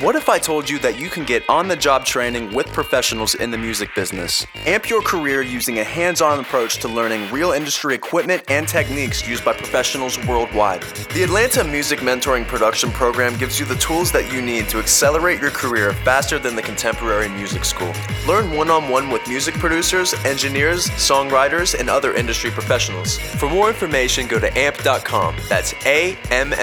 What if I told you that you can get on-the-job training with professionals in the music business? Amp your career using a hands-on approach to learning real industry equipment and techniques used by professionals worldwide. The Atlanta Music Mentoring Production Program gives you the tools that you need to accelerate your career faster than the contemporary music school. Learn one-on-one with music producers, engineers, songwriters, and other industry professionals. For more information, go to ammpp.com. That's ammpp.com.